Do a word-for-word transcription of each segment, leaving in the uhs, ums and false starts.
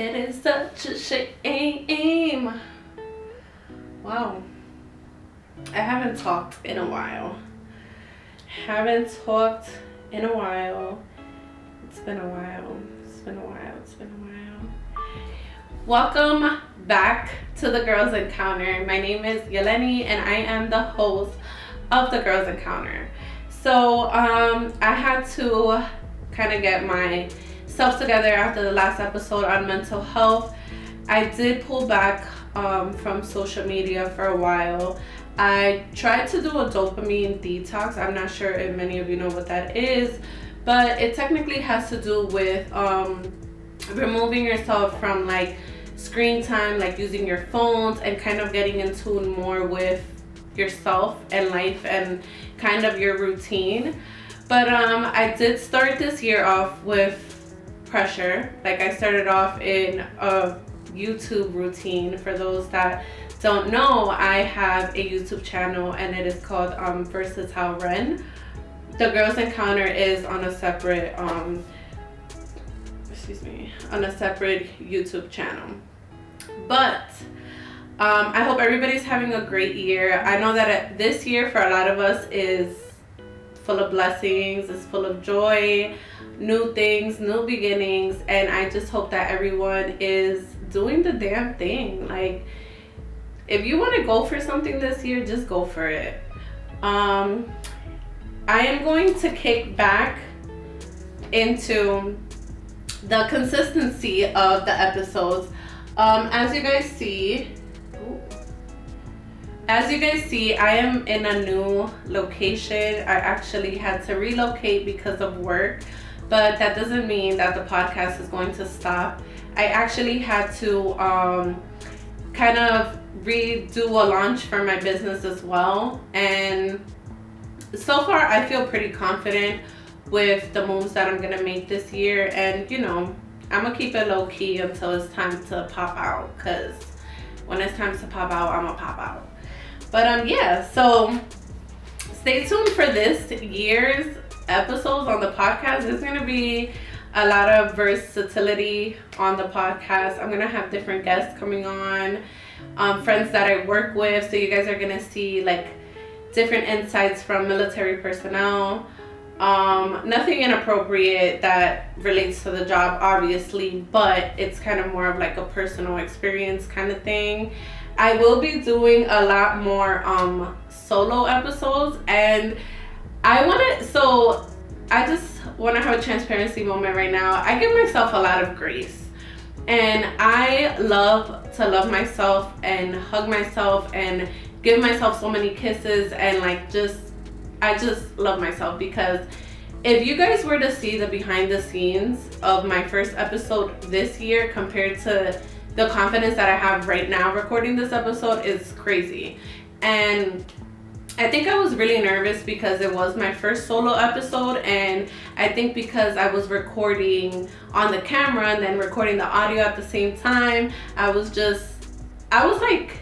It is such a shame. Wow. I haven't talked in a while. Haven't talked in a while. It's been a while. It's been a while. It's been a while. Welcome back to The Girls Encounter. My name is Yeleni and I am the host of The Girls Encounter. So um, I had to kind of get my self together after the last episode on mental health. I did pull back um, from social media for a while. I tried to do a dopamine detox. I'm not sure if many of you know what that is, but it technically has to do with um, removing yourself from like screen time, like using your phones, and kind of getting in tune more with yourself and life and kind of your routine. But um, I did start this year off with pressure. Like I started off in a YouTube routine. For those that don't know, I have a YouTube channel and it is called um, Versatile Reine. The Girls Encounter is on a separate, um, excuse me, on a separate YouTube channel. But um, I hope everybody's having a great year. I know that this year for a lot of us is full of blessings, it's full of joy, new things, new beginnings, and I just hope that everyone is doing the damn thing. Like, if you want to go for something this year, just go for it. Um, I am going to kick back into the consistency of the episodes. Um, as you guys see, As you guys see, I am in a new location. I actually had to relocate because of work, but that doesn't mean that the podcast is going to stop. I actually had to um, kind of redo a launch for my business as well. And so far, I feel pretty confident with the moves that I'm gonna make this year. And you know, I'm gonna keep it low key until it's time to pop out, because when it's time to pop out, I'm gonna pop out. But um yeah, so stay tuned for this year's episodes on the podcast. There's gonna be a lot of versatility on the podcast. I'm gonna have different guests coming on, um, friends that I work with. So you guys are gonna see like different insights from military personnel. Um, nothing inappropriate that relates to the job, obviously, but it's kind of more of like a personal experience kind of thing. I will be doing a lot more um, solo episodes, and I want to, so I just want to have a transparency moment right now. I give myself a lot of grace, and I love to love myself and hug myself and give myself so many kisses, and like just, I just love myself, because if you guys were to see the behind the scenes of my first episode this year compared to the confidence that I have right now recording this episode is crazy. And I think I was really nervous because it was my first solo episode, and I think because I was recording on the camera and then recording the audio at the same time, I was just, I was like,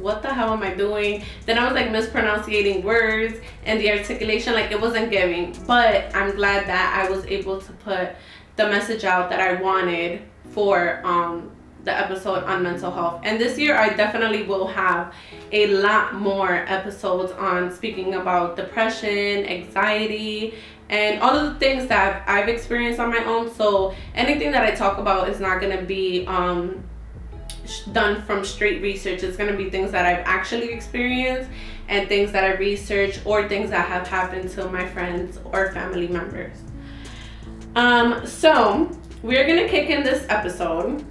what the hell am I doing? Then I was like mispronouncing words and the articulation, like it wasn't giving. But I'm glad that I was able to put the message out that I wanted for um the episode on mental health. And this year I definitely will have a lot more episodes on speaking about depression, anxiety, and all of the things that I've experienced on my own. So anything that I talk about is not going to be um done from straight research. It's going to be things that I've actually experienced and things that I research, or things that have happened to my friends or family members. Um so we're going to kick in this episode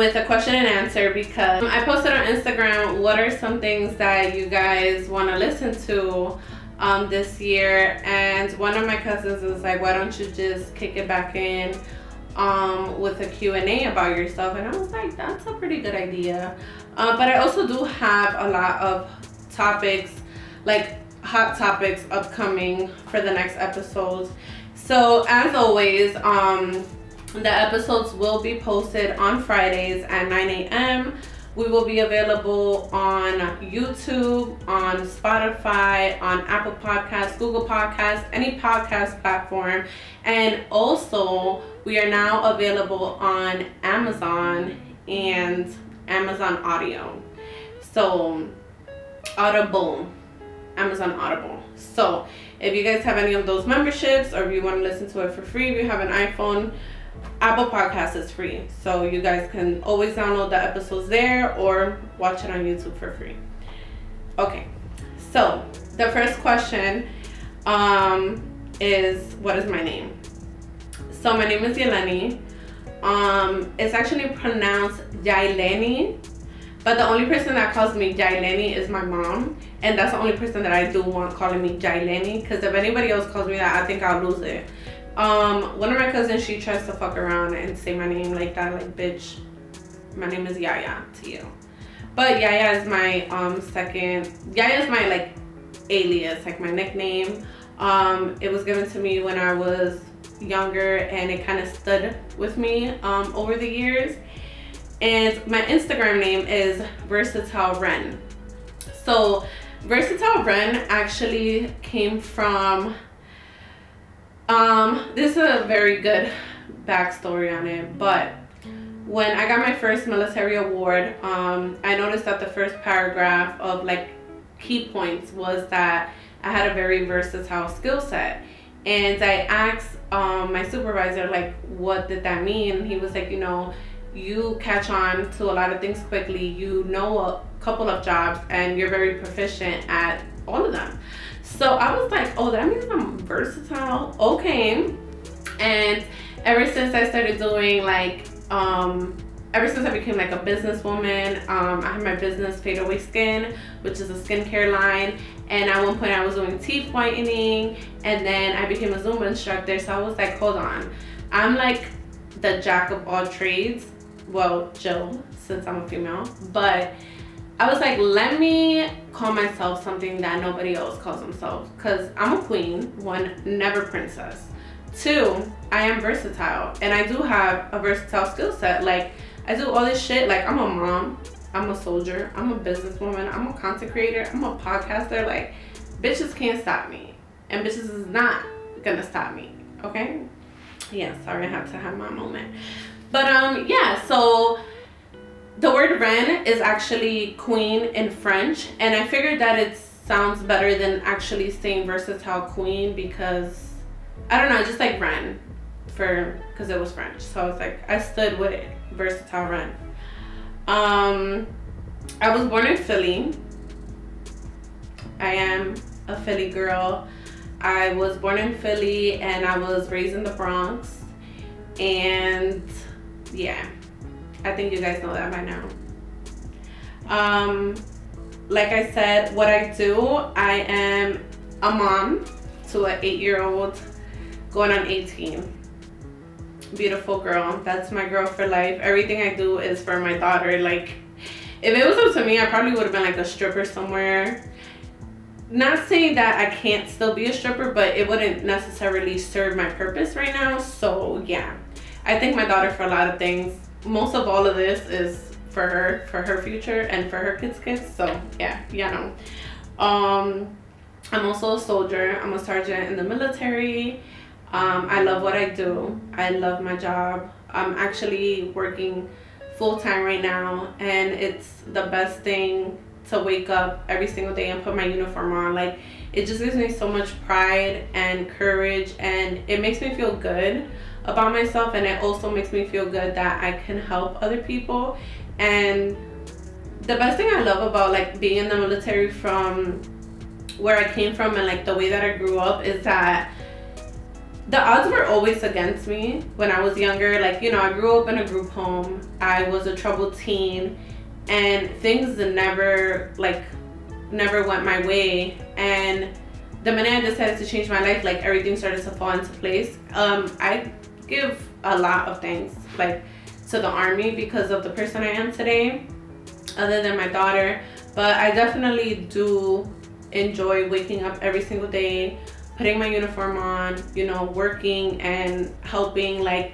with a question and answer, because I posted on Instagram, what are some things that you guys want to listen to um, this year? And one of my cousins was like, why don't you just kick it back in um, with a Q and A about yourself? And I was like, that's a pretty good idea. Uh, but I also do have a lot of topics, like hot topics upcoming for the next episodes. So as always, um, the episodes will be posted on Fridays at nine a.m. We will be available on YouTube, on Spotify, on Apple Podcasts, Google Podcasts, any podcast platform. And also, we are now available on Amazon and Amazon Audio. So, Audible. Amazon Audible. So, if you guys have any of those memberships, or if you want to listen to it for free, if you have an iPhone, Apple Podcasts is free, so you guys can always download the episodes there or watch it on YouTube for free. Okay, so the first question um, is, what is my name? So my name is Yeleni. Um, it's actually pronounced Yaileni, but the only person that calls me Yaileni is my mom, and that's the only person that I do want calling me Yaileni, because if anybody else calls me that, I think I'll lose it. Um, one of my cousins, she tries to fuck around and say my name like that, like, bitch, my name is Yaya to you. But Yaya is my, um, second, Yaya is my, like, alias, like, my nickname. Um, it was given to me when I was younger, and it kind of stood with me, um, over the years. And my Instagram name is Versatile Reine. So, Versatile Reine actually came from... Um, this is a very good backstory on it, but when I got my first military award, um, I noticed that the first paragraph of, like, key points was that I had a very versatile skill set. And I asked um, my supervisor, like, what did that mean? And he was like, you know, you catch on to a lot of things quickly, you know a couple of jobs, and you're very proficient at all of them. So I was like, oh, that means I'm versatile. Okay. And ever since I started doing, like, um, ever since I became, like, a businesswoman, um, I had my business, Fade Away Skin, which is a skincare line. And at one point I was doing teeth whitening, and then I became a Zumba instructor. So I was like, hold on. I'm, like, the jack of all trades. Well, Jill, since I'm a female. But... I was like, let me call myself something that nobody else calls themselves, because I'm a queen, one, never princess, two, I am versatile, and I do have a versatile skill set. Like, I do all this shit. Like, I'm a mom, I'm a soldier, I'm a businesswoman, I'm a content creator, I'm a podcaster. Like, bitches can't stop me, and bitches is not gonna stop me, okay? Yeah, sorry, I have to have my moment. But um, yeah, so... The word reine is actually queen in French, and I figured that it sounds better than actually saying versatile queen, because I don't know, I just like reine for, because it was French, so I was like, I stood with it, versatile reine. Um, I was born in Philly. I am a Philly girl. I was born in Philly, and I was raised in the Bronx, and yeah. I think you guys know that by now. Um, like I said, what I do, I am a mom to an eight-year-old going on eighteen. Beautiful girl. That's my girl for life. Everything I do is for my daughter. Like, if it was up to me, I probably would have been like a stripper somewhere. Not saying that I can't still be a stripper, but it wouldn't necessarily serve my purpose right now. So, yeah. I thank my daughter for a lot of things. Most of all of this is for her, for her future, and for her kids' kids. So yeah, yeah, no. Um, I'm also a soldier. I'm a sergeant in the military. Um, I love what I do. I love my job. I'm actually working full time right now, and it's the best thing to wake up every single day and put my uniform on. Like, it just gives me so much pride and courage, and it makes me feel good about myself, and it also makes me feel good that I can help other people. And the best thing I love about, like, being in the military from where I came from and, like, the way that I grew up is that the odds were always against me when I was younger. Like, you know, I grew up in a group home, I was a troubled teen, and things never, like, never went my way. And the minute I decided to change my life, like, everything started to fall into place. Um, I give a lot of thanks, like, to the Army because of the person I am today, other than my daughter. But I definitely do enjoy waking up every single day, putting my uniform on, you know, working and helping. Like,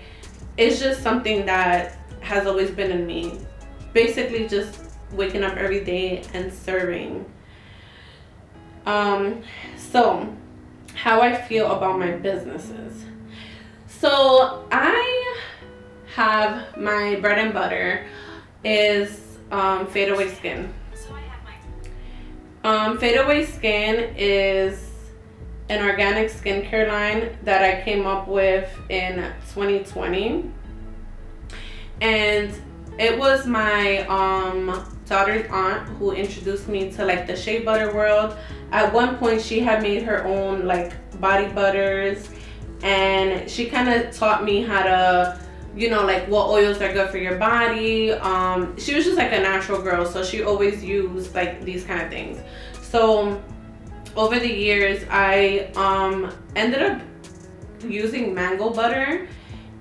it's just something that has always been in me. Basically, just waking up every day and serving. Um, so how I feel about my businesses. So I have my bread and butter is um, Fade Away Skin. Um, Fade Away Skin is an organic skincare line that I came up with in twenty twenty, and it was my um, daughter's aunt who introduced me to like the shea butter world. At one point she had made her own like body butters, and she kind of taught me how to, you know, like what oils are good for your body. Um, she was just like a natural girl, so she always used like these kind of things. So over the years I um, ended up using mango butter,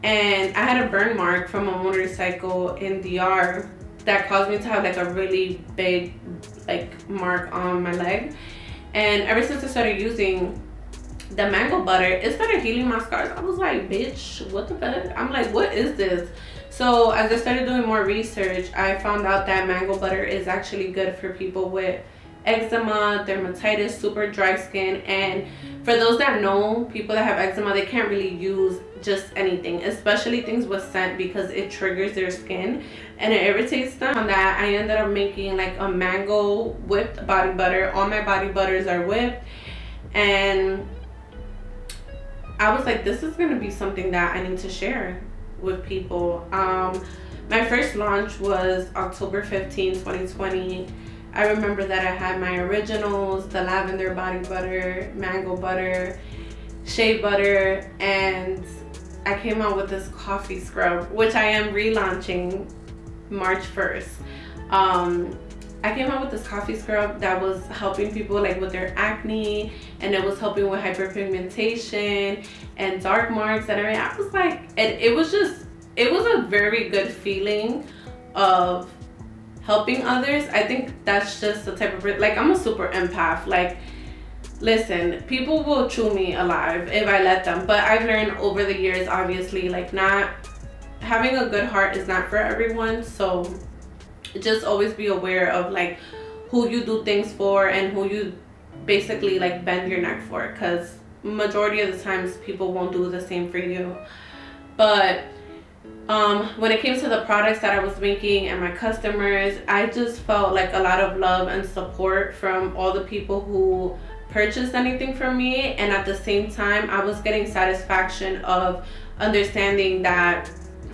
and I had a burn mark from a motorcycle in D R that caused me to have like a really big like mark on my leg. And ever since I started using the mango butter, it started healing my scars. I was like, bitch, what the fuck? I'm like, what is this? So as I started doing more research, I found out that mango butter is actually good for people with eczema, dermatitis, super dry skin. And for those that know, people that have eczema, they can't really use just anything, especially things with scent, because it triggers their skin and it irritates them. On that, I ended up making like a mango whipped body butter. All my body butters are whipped, and I was like, this is gonna be something that I need to share with people. Um, my first launch was October fifteenth, twenty twenty. I remember that I had my originals, the lavender body butter, mango butter, shea butter, and I came out with this coffee scrub, which I am relaunching March first. Um, I came out with this coffee scrub that was helping people like with their acne, and it was helping with hyperpigmentation and dark marks and everything. I was like, and it was just, it was a very good feeling of helping others. I think that's just the type of, like, I'm a super empath. Like, listen, people will chew me alive if I let them, but I've learned over the years, obviously, like, not having a good heart is not for everyone. So just always be aware of like who you do things for and who you basically like bend your neck for, because majority of the times people won't do the same for you. But Um, when it came to the products that I was making and my customers, I just felt like a lot of love and support from all the people who purchased anything from me. And at the same time, I was getting satisfaction of understanding that,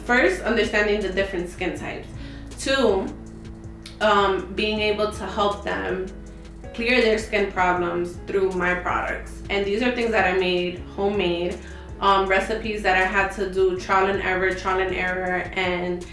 first, understanding the different skin types. Two, um, being able to help them clear their skin problems through my products. And these are things that I made homemade. Um, recipes that I had to do trial and error, trial and error, and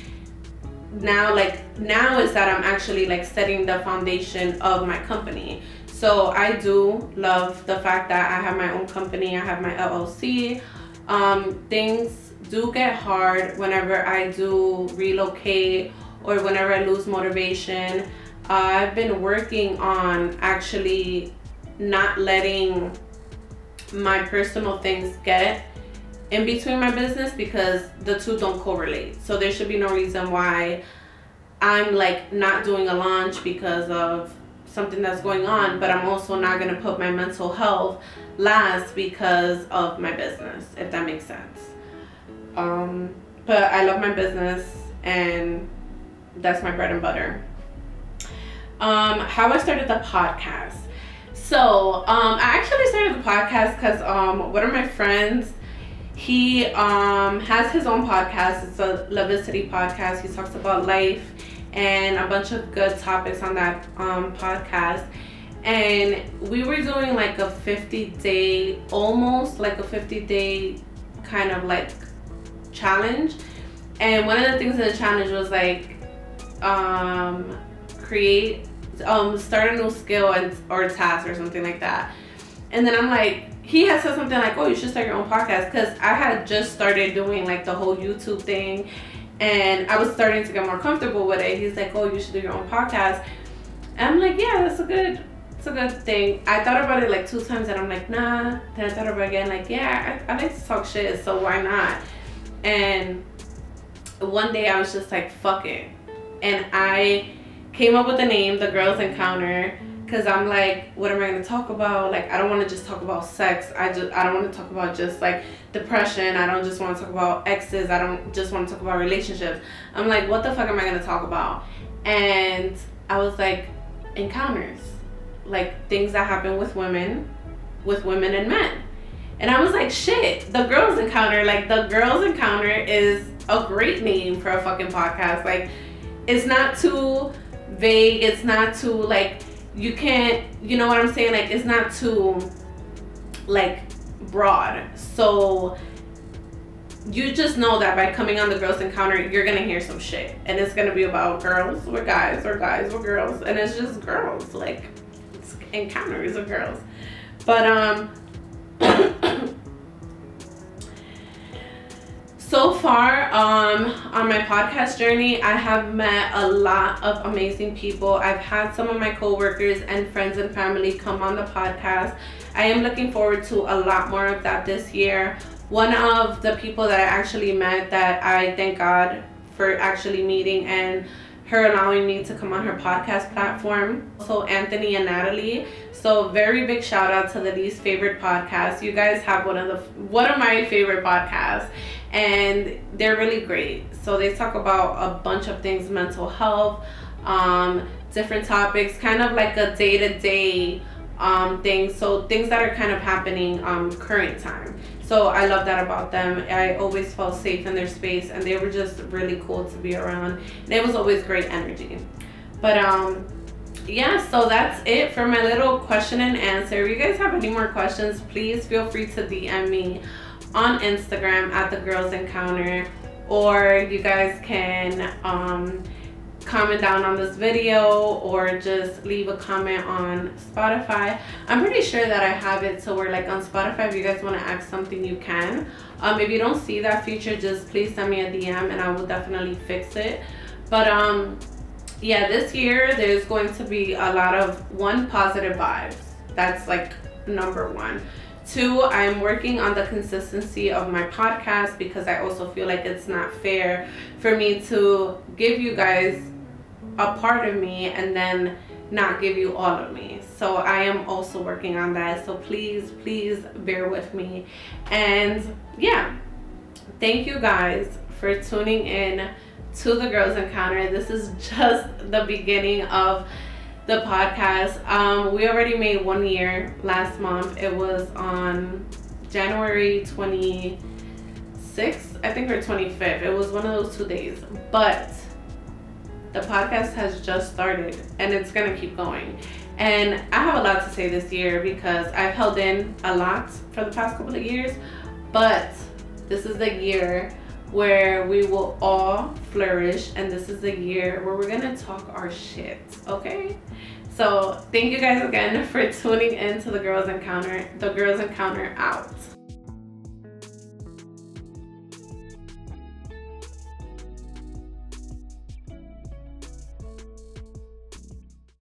now like now is that I'm actually like setting the foundation of my company. So I do love the fact that I have my own company, I have my L L C. Um, things do get hard whenever I do relocate or whenever I lose motivation. Uh, I've been working on actually not letting my personal things get in between my business, because the two don't correlate. So there should be no reason why I'm like not doing a launch because of something that's going on, but I'm also not going to put my mental health last because of my business, if that makes sense. Um, but I love my business, and that's my bread and butter. Um, how I started the podcast. So um, I actually started the podcast because um, one of my friends, He um, has his own podcast. It's a Levicity podcast. He talks about life and a bunch of good topics on that um, podcast. And we were doing like a fifty day, almost like a fifty day kind of like challenge. And one of the things in the challenge was like um, create, um, start a new skill and or task or something like that. And then I'm like, he had said something like, oh, you should start your own podcast, because I had just started doing like the whole YouTube thing and I was starting to get more comfortable with it. He's like, oh, you should do your own podcast. And I'm like, yeah, that's a good, that's a good thing. I thought about it like two times and I'm like, nah. Then I thought about it again, like, yeah, I, I like to talk shit, so why not? And one day I was just like, fuck it. And I came up with the name The Girls Encounter because I'm like, what am I going to talk about? Like, I don't want to just talk about sex. I just I don't want to talk about just like depression. I don't just want to talk about exes. I don't just want to talk about relationships. I'm like, what the fuck am I going to talk about? And I was like, encounters, like things that happen with women, with women and men. And I was like, shit, The Girls Encounter, like The Girls Encounter is a great name for a fucking podcast. Like, it's not too vague. It's not too, like, you can't, you know what I'm saying? Like, it's not too, like, broad. So you just know that by coming on The Girls Encounter, you're going to hear some shit. And it's going to be about girls with guys or guys with girls. And it's just girls, like, it's encounters with girls. But, um... so far um on my podcast journey, I have met a lot of amazing people. I've had some of my coworkers and friends and family come on the podcast. I am looking forward to a lot more of that this year. One of the people that I actually met, that I thank God for actually meeting and her allowing me to come on her podcast platform, so Anthony and Natalie. So very big shout out to the Lily's Favorite Podcast. You guys have one of the one of my favorite podcasts, and they're really great. So they talk about a bunch of things, mental health, um, different topics, kind of like a day-to-day um, thing. So things that are kind of happening um, current time. So I love that about them. I always felt safe in their space, and they were just really cool to be around. And it was always great energy. But um, yeah, so that's it for my little question and answer. If you guys have any more questions, please feel free to D M me on Instagram at The Girls Encounter, or you guys can um, comment down on this video or just leave a comment on Spotify. I'm pretty sure that I have it so we're like on Spotify, if you guys want to ask something you can. Um if you don't see that feature, just please send me a D M and I will definitely fix it. But um yeah, this year there's going to be a lot of one, positive vibes. That's like number one. Two, I'm working on the consistency of my podcast because I also feel like it's not fair for me to give you guys a part of me and then not give you all of me. So I am also working on that, so please please bear with me. And yeah, thank you guys for tuning in to The Girls Encounter. This is just the beginning of the podcast. Um we already made one year last month. It was on January twenty-sixth, I think, or twenty-fifth. It was one of those two days. But the podcast has just started, and it's gonna keep going. And I have a lot to say this year because I've held in a lot for the past couple of years, but this is the year where we will all flourish, and this is the year where we're gonna talk our shit, okay? So thank you guys again for tuning in to The Girls Encounter. The Girls Encounter out.